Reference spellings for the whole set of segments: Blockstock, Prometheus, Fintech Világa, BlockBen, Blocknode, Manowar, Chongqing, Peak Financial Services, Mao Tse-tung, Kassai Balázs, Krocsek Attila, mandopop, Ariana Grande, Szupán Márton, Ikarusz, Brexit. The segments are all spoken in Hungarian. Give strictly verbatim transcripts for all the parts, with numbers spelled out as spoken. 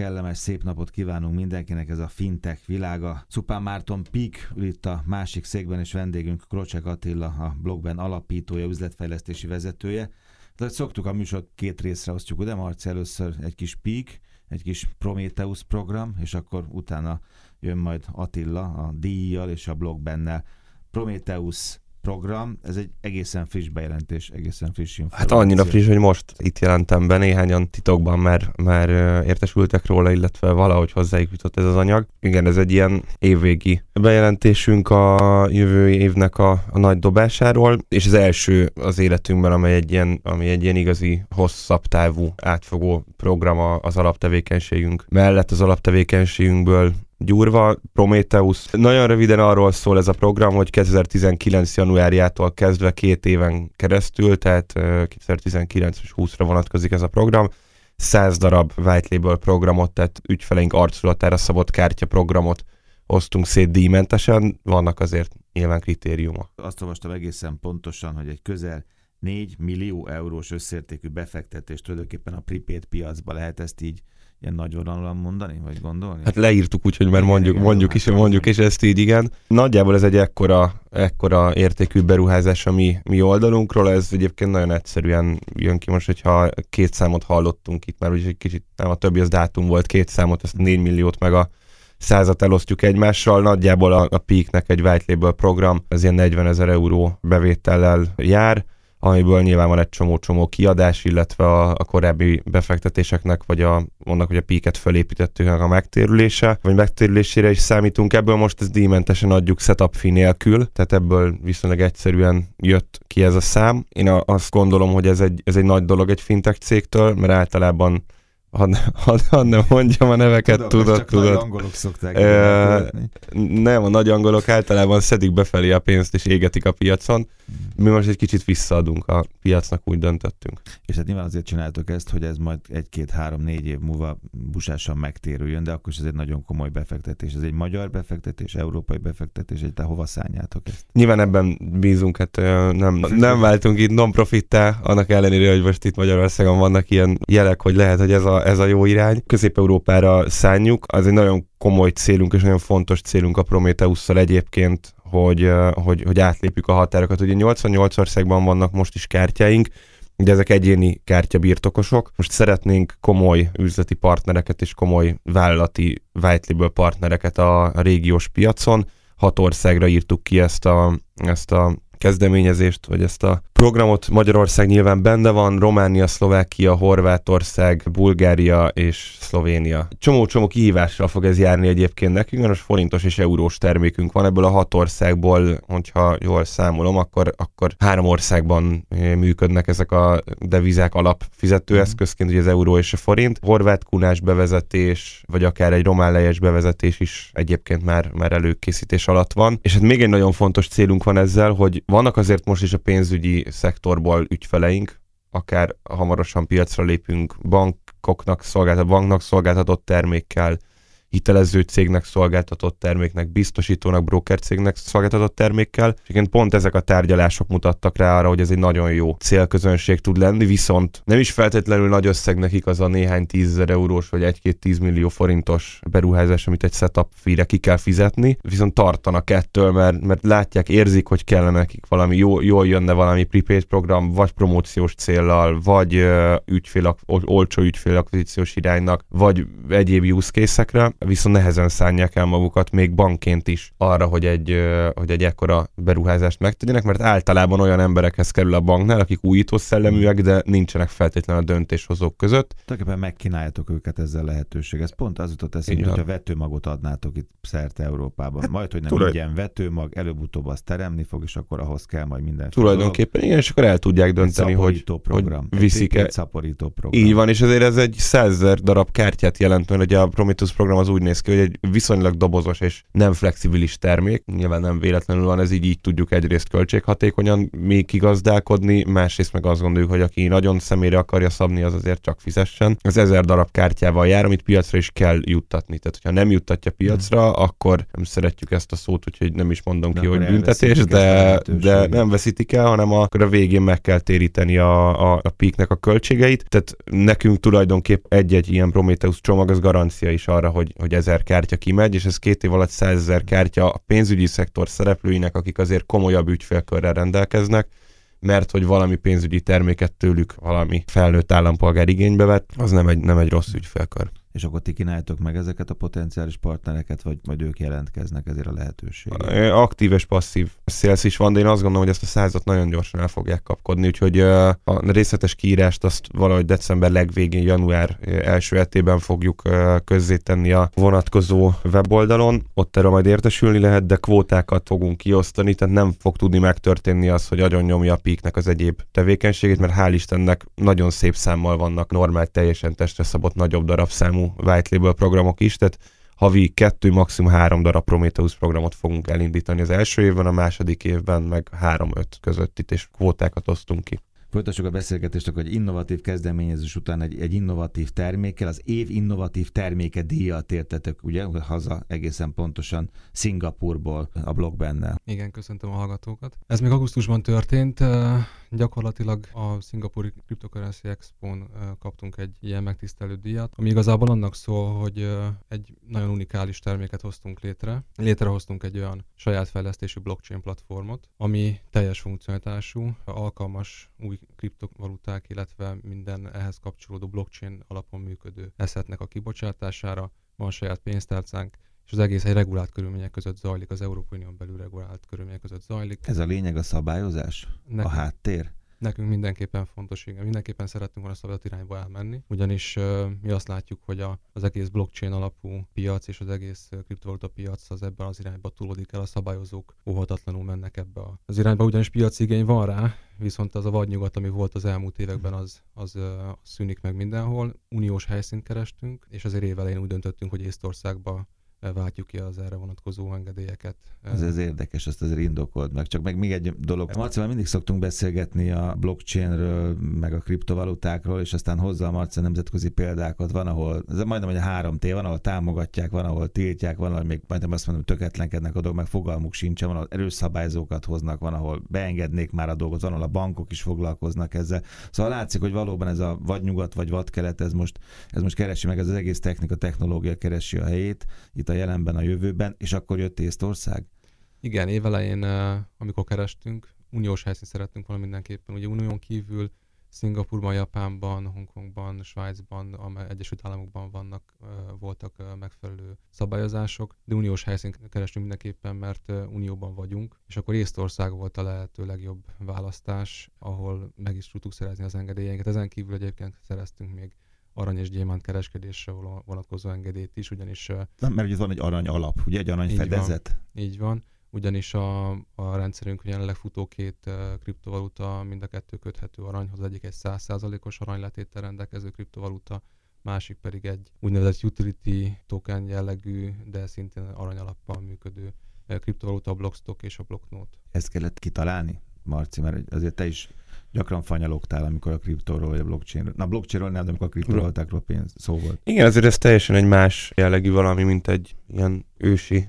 kellemes, szép napot kívánunk mindenkinek, ez a fintech világa. Szupán Márton Peak ül itt a másik székben, és vendégünk Krocsek Attila, a BlockBen alapítója, üzletfejlesztési vezetője. Tehát szoktuk a műsor két részre osztjuk, de Marci, először egy kis Peak, egy kis Prometheus program, és akkor utána jön majd Attila a díjjal és a BlockBennel. Prometheus program, ez egy egészen friss bejelentés, egészen friss információ. Hát annyira friss, hogy most itt jelentem be, néhányan titokban már, már értesültek róla, illetve valahogy hozzájuk jutott ez az anyag. Igen, ez egy ilyen évvégi bejelentésünk a jövő évnek a, a nagy dobásáról, és az első az életünkben, amely egy ilyen, ami egy ilyen igazi hosszabb távú átfogó program az alaptevékenységünk mellett, az alaptevékenységünkből gyúrva. Prometheus. Nagyon röviden arról szól ez a program, hogy kétezer-tizenkilenc januárjától kezdve két éven keresztül, tehát kétezer-tizenkilenc és húszra vonatkozik ez a program, száz darab white label programot, tehát ügyfeleink arculatára szabott kártyaprogramot osztunk szét díjmentesen, vannak azért nyilván kritériuma. Azt olvastam egészen pontosan, hogy egy közel négy millió eurós összértékű befektetést tulajdonképpen a prepaid piacba, lehet ezt így ilyen nagy vonalan mondani, vagy gondolni? Hát leírtuk úgy, hogy már mondjuk, mondjuk, is, mondjuk is ezt így, igen. Nagyjából ez egy ekkora, ekkora értékű beruházás a mi, mi oldalunkról, ez egyébként nagyon egyszerűen jön ki most, hogyha két számot hallottunk itt már, úgyhogy egy kicsit nem, a többi az dátum volt, két számot, ezt négy milliót meg a százat elosztjuk egymással, nagyjából a, a Peaknek egy white label program, ez ilyen negyvenezer euró bevétellel jár, amiből nyilván van egy csomó-csomó kiadás, illetve a, a korábbi befektetéseknek, vagy a, mondnak, hogy a Peaket fölépítettük a megtérülése, vagy megtérülésére is számítunk. Ebből most ezt díjmentesen adjuk setup fee nélkül, tehát ebből viszonylag egyszerűen jött ki ez a szám. Én a, azt gondolom, hogy ez egy, ez egy nagy dolog egy fintech cégtől, mert általában Hadd had, had ne mondjam a neveket, tudom, tudod, tudod. Nagy angolok szokták. E, nem, a nagy angolok általában szedik befelé a pénzt és égetik a piacon. Mi most egy kicsit visszaadunk a piacnak, úgy döntöttünk. És hát nyilván azért csináltok ezt, hogy ez majd egy-két-három-négy év múlva busásan megtérüljön, de akkor is ez egy nagyon komoly befektetés. Ez egy magyar befektetés, európai befektetés, egy, de hova szálljátok ezt? Nyilván ebben bízunk, hát nem, nem váltunk itt non-profittá, annak ellenére, hogy most itt Magyarországon vannak ilyen jelek, hogy lehet, hogy ez a ez a jó irány. Közép-Európára szánjuk, az egy nagyon komoly célunk és nagyon fontos célunk a Prometheusszal egyébként, hogy, hogy, hogy átlépjük a határokat. Ugye nyolcvannyolc országban vannak most is kártyáink, de ezek egyéni kártyabirtokosok. Most szeretnénk komoly üzleti partnereket és komoly vállalati white label partnereket a régiós piacon. Hat országra írtuk ki ezt a, ezt a kezdeményezést, vagy ezt a programot. Magyarország nyilván benne van, Románia, Szlovákia, Horvátország, Bulgária és Szlovénia. Csomó-csomó kihívással fog ez járni egyébként nekünk, mert most forintos és eurós termékünk van, ebből a hat országból, hogyha jól számolom, akkor, akkor három országban működnek ezek a devizák alapfizetőeszközként, ugye az euró és a forint. Horvát kunás bevezetés, vagy akár egy román lejes bevezetés is egyébként már, már előkészítés alatt van. És hát még egy nagyon fontos célunk van ezzel, hogy vannak azért most is a pénzügyi szektorból ügyfeleink, akár hamarosan piacra lépünk bankoknak szolgáltat, banknak szolgáltatott termékkel, hitelező cégnek szolgáltatott terméknek, biztosítónak, brokercégnek szolgáltatott termékkel. És igen, pont ezek a tárgyalások mutattak rá arra, hogy ez egy nagyon jó célközönség tud lenni, viszont nem is feltétlenül nagy összeg nekik az a néhány tízezer eurós, vagy egy-két tízmillió forintos beruházás, amit egy setup fee-re ki kell fizetni, viszont tartanak ettől, mert, mert látják, érzik, hogy kellene nekik valami, jó, jól jönne valami prepaid program, vagy promóciós céllal, vagy ö, ügyfél, olcsó ügyfélakvizíciós iránynak, vagy egyéb use case-ekre. Viszont nehezen szánják el magukat még bankként is arra, hogy egy, hogy egy ekkora beruházást megtegyenek, mert általában olyan emberekhez kerül a banknál, akik újító szelleműek, de nincsenek feltétlenül a döntéshozók között. Tulajdonképpen megkínáljátok őket ezzel lehetőség. Ez pont az jutott eszembe, hogyha vetőmagot adnátok itt szerte Európában. Majd, hogy nem Tulaj... ingyen vetőmag, előbb-utóbb azt teremni fog, és akkor ahhoz kell majd minden. Tulajdonképpen igen, és akkor el tudják dönteni, hogy, program. hogy viszik-e. Így van, és ezért ez egy százezer darab kártyát jelent, hogy a Prometheus program az úgy néz ki, hogy egy viszonylag dobozos és nem flexibilis termék, nyilván nem véletlenül van ez így, így tudjuk egyrészt költséghatékonyan még kigazdálkodni, másrészt meg azt gondoljuk, hogy aki nagyon személyre akarja szabni, az azért csak fizessen. Az ezer darab kártyával jár, amit piacra is kell juttatni. Tehát, hogyha nem juttatja piacra, hmm. akkor nem szeretjük ezt a szót, úgyhogy nem is mondom de ki, hogy büntetés, de, de nem veszítik el, hanem akkor a végén meg kell téríteni a, a, a Peaknek a költségeit. Tehát nekünk tulajdonképp egy-egy ilyen Prometheus csomag, az garancia is arra, hogy, hogy ezer kártya kimegy, és ez két év alatt százezer kártya a pénzügyi szektor szereplőinek, akik azért komolyabb ügyfélkörrel rendelkeznek, mert hogy valami pénzügyi terméket tőlük valami felnőtt állampolgár igénybe vett, az nem egy, nem egy rossz ügyfélkör. És akkor ti kínáljátok meg ezeket a potenciális partnereket, vagy majd ők jelentkeznek ezért a lehetőségre? Aktív és passzív sales is van, de én azt gondolom, hogy ezt a százat nagyon gyorsan el fogják kapkodni, úgyhogy a részletes kiírást azt valahogy december legvégén, január első hetében fogjuk közzétenni a vonatkozó weboldalon. Ott erről majd értesülni lehet, de kvótákat fogunk kiosztani, tehát nem fog tudni megtörténni az, hogy agyonnyomja a Peaknek az egyéb tevékenységét, mert hál' Istennek nagyon szép számmal vannak normál, teljesen testre szabott nagyobb darab számú white label programok is, tehát havi kettő, maximum három darab Prometheus programot fogunk elindítani az első évben, a második évben meg három-öt között itt, és kvótákat osztunk ki. Folytassuk a beszélgetést, akkor egy innovatív kezdeményezés után egy, egy innovatív termékkel, az év innovatív terméke díjat értetek, ugye, haza egészen pontosan Szingapurból a BlockBennel. Igen, köszöntöm a hallgatókat. Ez még augusztusban történt, gyakorlatilag a Szingapúri Cryptocurrency Expo-n kaptunk egy ilyen megtisztelő díjat, ami igazából annak szól, hogy egy nagyon unikális terméket hoztunk létre. Létrehoztunk egy olyan saját fejlesztésű blockchain platformot, ami teljes funkcionalitású, alkalmas új kriptovaluták, illetve minden ehhez kapcsolódó blockchain alapon működő assetnek a kibocsátására. Van saját pénztárcánk, és az egész egy regulált körülmények között zajlik, az Európai Unión belül regulált körülmények között zajlik. Ez a lényeg, a szabályozás? Nekünk, a háttér? Nekünk mindenképpen fontos, igen. Mindenképpen szerettünk volna szabad irányba elmenni, ugyanis uh, mi azt látjuk, hogy a, az egész blockchain alapú piac és az egész kriptovaluta piac az ebben az irányba tolódik el, a szabályozók óhatatlanul mennek ebbe az irányba, ugyanis piacigény van rá, viszont az a vadnyugat, ami volt az elmúlt években, az, az, az szűnik meg mindenhol. Uniós helyszínt kerestünk, és azért évelején úgy döntöttünk, hogy Észtországba váltjuk ki az erre vonatkozó engedélyeket. Ez, ez érdekes, azt azért indokold meg. Csak meg még egy dolog. Marcival mindig szoktunk beszélgetni a blockchainről, meg a kriptovalutákról, és aztán hozzá a Marci nemzetközi példákat. Van, ahol ez majdnem, hogy a három té, van, ahol támogatják, van, ahol tiltják, van, ahol még majdnem azt mondom, tökéletlenkednek a dolgok, meg fogalmuk sincsen, van, ahol erőszabályzókat hoznak, van, ahol beengednék már a dolgot, van, ahol a bankok is foglalkoznak ezzel. Szóval látszik, hogy valóban ez a vagy nyugat, vagy vadkelet, ez most, ez most keresi meg, ez az egész technika, technológia keresi a helyét. Itt a jelenben, a jövőben, és akkor jött Észtország? Igen, évelején, amikor kerestünk, uniós helyszín szerettünk volna mindenképpen. Ugye unión kívül Szingapurban, Japánban, Hongkongban, Svájcban, amely Egyesült Államokban vannak, voltak megfelelő szabályozások, de uniós helyszín kerestünk mindenképpen, mert unióban vagyunk, és akkor Észtország volt a lehető legjobb választás, ahol meg is tudtuk szerezni az engedélyeinket. Ezen kívül egyébként szereztünk még arany és gyémánt kereskedésre vonatkozó engedélyt is, ugyanis... Nem, mert ugye van egy arany alap, ugye egy arany így fedezet. Van, így van, ugyanis a, a rendszerünk jelenleg futó két uh, kriptovaluta, mind a kettő köthető aranyhoz, az egyik egy száz százalékos aranyletéttel rendelkező kriptovaluta, másik pedig egy úgynevezett utility token jellegű, de szintén arany alappal működő uh, kriptovaluta, a Blockstock és a Blocknode. Ezt kellett kitalálni, Marci, mert azért te is gyakran fanyalogtál, amikor a kriptóról vagy a blockchainről. Na, blockchainről nem, de amikor a kriptovalutákról pénz szó volt. Igen, azért ez teljesen egy más jellegű valami, mint egy ilyen ősi,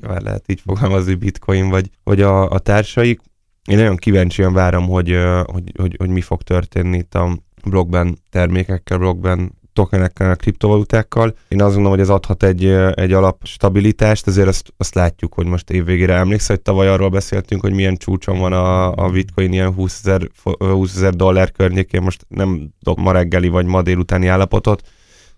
már lehet így fogalmazni, bitcoin vagy, vagy a, a társaik. Én nagyon kíváncsian várom, hogy, hogy, hogy, hogy mi fog történni itt a BlockBen termékekkel, BlockBen tokenekkel, a kriptovalutákkal. Én azt gondolom, hogy ez adhat egy, egy alap stabilitást, azért azt, azt látjuk, hogy most évvégére emlékszel, hogy tavaly arról beszéltünk, hogy milyen csúcson van a, a bitcoin, ilyen húszezer dollár környékén, most nem tudok ma reggeli vagy ma délutáni állapotot,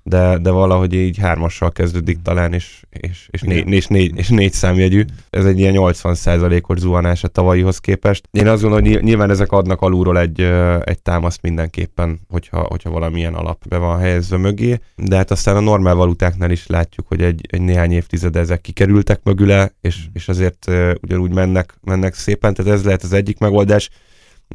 de, de valahogy így hármassal kezdődik talán, és, és, és, né, és, négy, és négy számjegyű. Ez egy ilyen nyolcvan százalékos zuhanás a tavalyihoz képest. Én azt gondolom, hogy nyilván ezek adnak alulról egy, egy támaszt mindenképpen, hogyha, hogyha valamilyen alap be van helyezve mögé, de hát aztán a normál valutáknál is látjuk, hogy egy, egy néhány évtizede ezek kikerültek mögüle, és, és azért ugyanúgy mennek, mennek szépen, tehát ez lehet az egyik megoldás.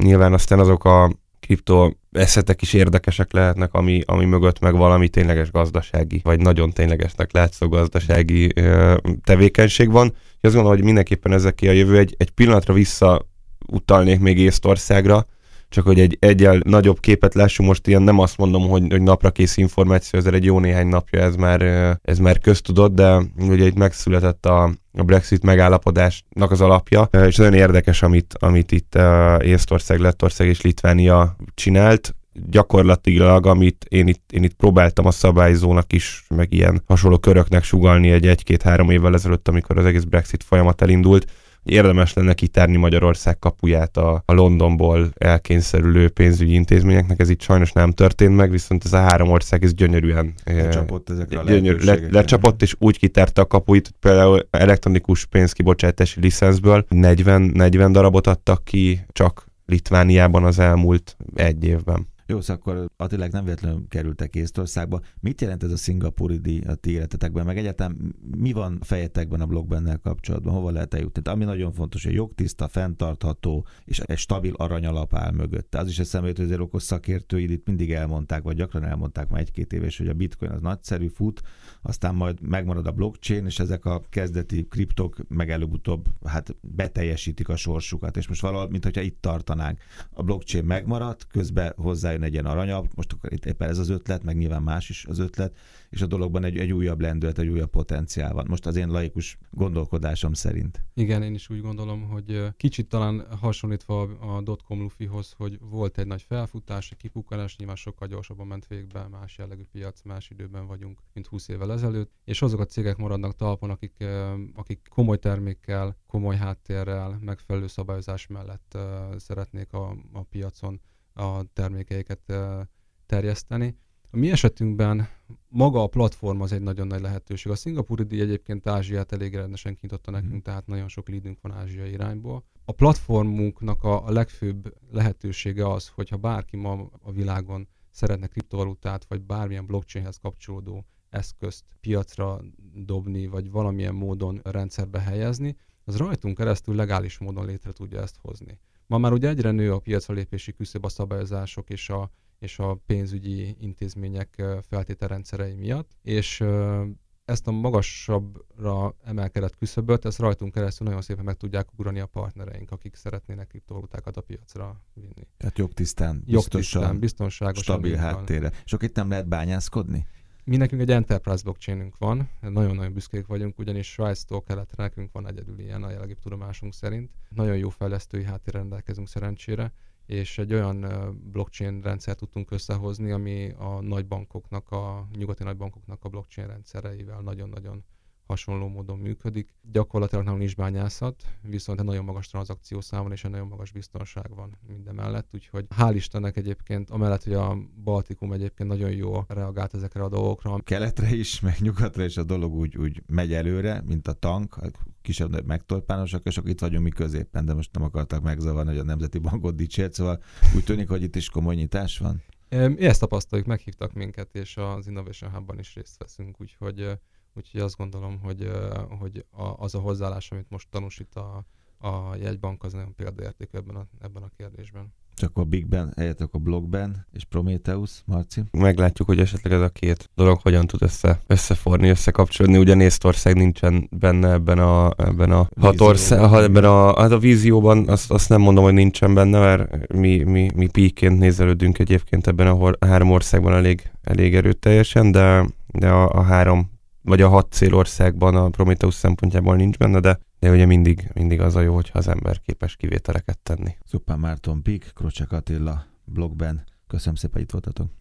Nyilván aztán azok a kripto eszetek is érdekesek lehetnek, ami, ami mögött meg valami tényleges gazdasági, vagy nagyon ténylegesnek látszó gazdasági ö, tevékenység van. Azt gondolom, hogy mindenképpen ezeké a jövő. Egy, egy pillanatra visszautalnék még Észtországra, csak hogy egy egyel nagyobb képet lássunk. Most ilyen nem azt mondom, hogy, hogy napra kész információ, ezért egy jó néhány napja ez már, ez már köztudott, de ugye itt megszületett a a Brexit megállapodásnak az alapja, és nagyon érdekes, amit, amit itt Észtország, Lettország és Litvánia csinált. Gyakorlatilag, amit én itt, én itt próbáltam a szabályzónak is, meg ilyen hasonló köröknek sugallni egy egy-két-három évvel ezelőtt, amikor az egész Brexit folyamat elindult, hogy érdemes lenne kitárni Magyarország kapuját a, a Londonból elkényszerülő pénzügyi intézményeknek. Ez itt sajnos nem történt meg, viszont ez a három ország ez gyönyörűen lecsapott, ezekre gyönyör, le, lecsapott és úgy kitárta a kapuit, például elektronikus pénzkibocsátási licencből negyven, negyven darabot adtak ki csak Litvániában az elmúlt egy évben. Jó, szóval akkor Attilák nem véletlenül kerültek Észtországba. Mit jelent ez a szingapúri díj a ti életetekben? Meg egyáltalán mi van a fejetekben a BlockBennel kapcsolatban? Hova lehet eljutni? Tehát ami nagyon fontos, hogy jogtiszta, fenntartható és egy stabil aranyalap áll mögött. Az is eszembe jut, hogy az okos szakértőid itt mindig elmondták, vagy gyakran elmondták már egy-két éves, hogy a bitcoin az nagyszerű, fut, aztán majd megmarad a blockchain, és ezek a kezdeti kriptok meg előbb-utóbb hát beteljesítik a sorsukat. És most valahol, mintha itt tartanánk. A blockchain megmaradt, közben hozzá egy ilyen aranyabb, most akkor itt éppen ez az ötlet, meg nyilván más is az ötlet, és a dologban egy, egy újabb lendület, egy újabb potenciál van. Most az én laikus gondolkodásom szerint. Igen, én is úgy gondolom, hogy kicsit talán hasonlítva a dotcom lufihoz, hogy volt egy nagy felfutás, egy kipukkanás, nyilván sokkal gyorsabban ment végbe, más jellegű piac, más időben vagyunk, mint húsz évvel ezelőtt, és azok a cégek maradnak talpon, akik, akik komoly termékkel, komoly háttérrel, megfelelő szabályozás mellett szeretnék a, a piacon a termékeiket terjeszteni. A mi esetünkben maga a platform az egy nagyon nagy lehetőség. A szingapúri díj egyébként Ázsiát elég rendesen kinyitotta nekünk, mm. tehát nagyon sok leadünk van Ázsia irányból. A platformunknak a legfőbb lehetősége az, hogyha bárki ma a világon szeretne kriptovalutát, vagy bármilyen blockchainhez kapcsolódó eszközt piacra dobni, vagy valamilyen módon rendszerbe helyezni, az rajtunk keresztül legális módon létre tudja ezt hozni. Ma már ugye egyre nő a piacra lépési küszöb a szabályozások és a, és a pénzügyi intézmények feltételrendszerei miatt, és ezt a magasabbra emelkedett küszöböt, ezt rajtunk keresztül nagyon szépen meg tudják ugrani a partnereink, akik szeretnének kriptovalutákat a piacra vinni. Tehát jogtisztán, biztosan, biztonságosan, stabil háttérre. És akkor itt nem lehet bányászkodni? Mi nekünk egy enterprise blockchainünk van, nagyon-nagyon büszkék vagyunk, ugyanis Svájctól keletre nekünk van egyedül ilyen a jelenlegi tudomásunk szerint. Nagyon jó fejlesztői háttérrel rendelkezünk szerencsére, és egy olyan blockchain rendszert tudtunk összehozni, ami a nagybankoknak, a nyugati nagybankoknak a blockchain rendszereivel nagyon-nagyon hasonló módon működik. Gyakorlatilag nem nincs bányászat, viszont egy nagyon magas tranzakciószám van és egy nagyon magas biztonság van mindemellett, úgyhogy hál' Istennek egyébként, amellett, hogy a Baltikum egyébként nagyon jól reagált ezekre a dolgokra. Keletre is, meg nyugatra is a dolog úgy, úgy megy előre, mint a tank, a kisebb megtorpánosak, és akkor itt vagyunk mi középen, de most nem akartak megzavarni, hogy a Nemzeti Bankot dicsért, szóval úgy tűnik, hogy itt is komoly nyitás van. É, ezt tapasztaljuk, meghívtak minket, és az Innovation Hubban is részt veszünk, úgyhogy Úgyhogy azt gondolom, hogy, hogy az a hozzáállás, amit most tanúsít a, a jegybank, az nagyon példaértékű ebben a, ebben a kérdésben. Csak a BigBen, helyetek a BlockBen és Prometheus, Marci. Meglátjuk, hogy esetleg ez a két dolog hogyan tud össze, összeforni, összekapcsolni. Ugye Észtország nincsen benne ebben a, ebben a hat ország, ebben a, hát a vízióban, azt, azt nem mondom, hogy nincsen benne, mert mi, mi, mi píként nézelődünk egyébként ebben a, hor, a három országban elég, elég erőteljesen, de, de a, a három vagy a hat célországban a Prometheus szempontjából nincs benne, de, de ugye mindig, mindig az a jó, hogyha az ember képes kivételeket tenni. Szupán Márton, Peak, Krocsek Attila, BlockBen. Köszönöm szépen, hogy itt voltatok.